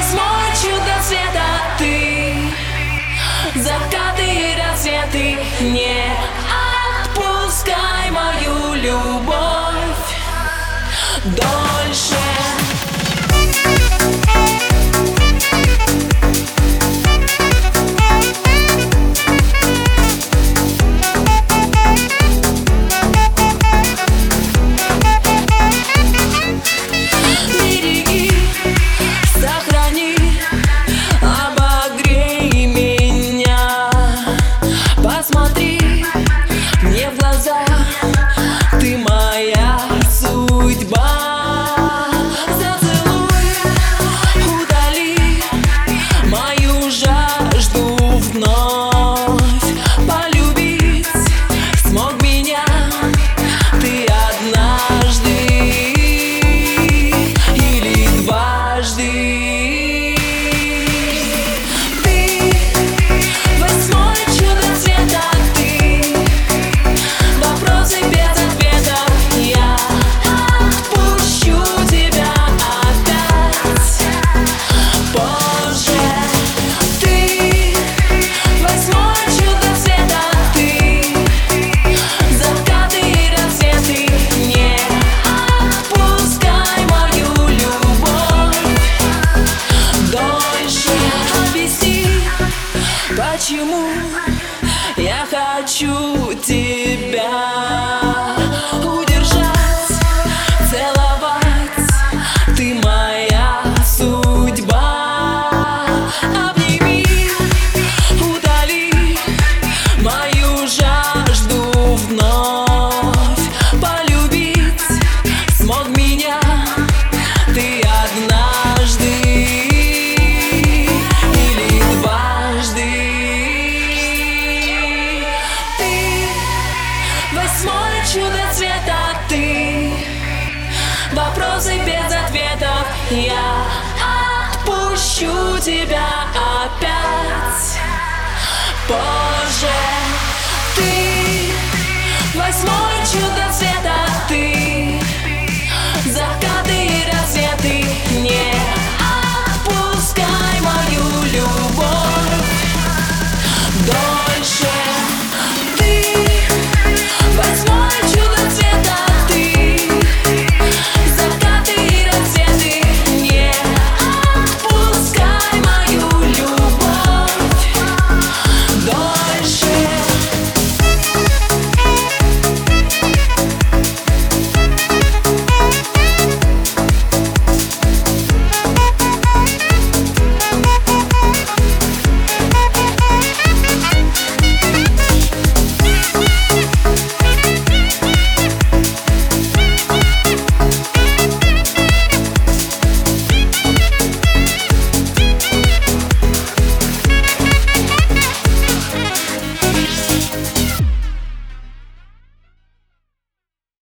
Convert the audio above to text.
Восьмое чудо света ты, закаты и рассветы, не отпускай мою любовь дольше. Почему я хочу тебя удержать, целовать? Ты моя судьба. Обними, удали мою жажду вновь. Полюбить смог меня ты однажды. Восьмое чудо света ты, вопросы без ответов, я отпущу тебя опять позже. Ты восьмое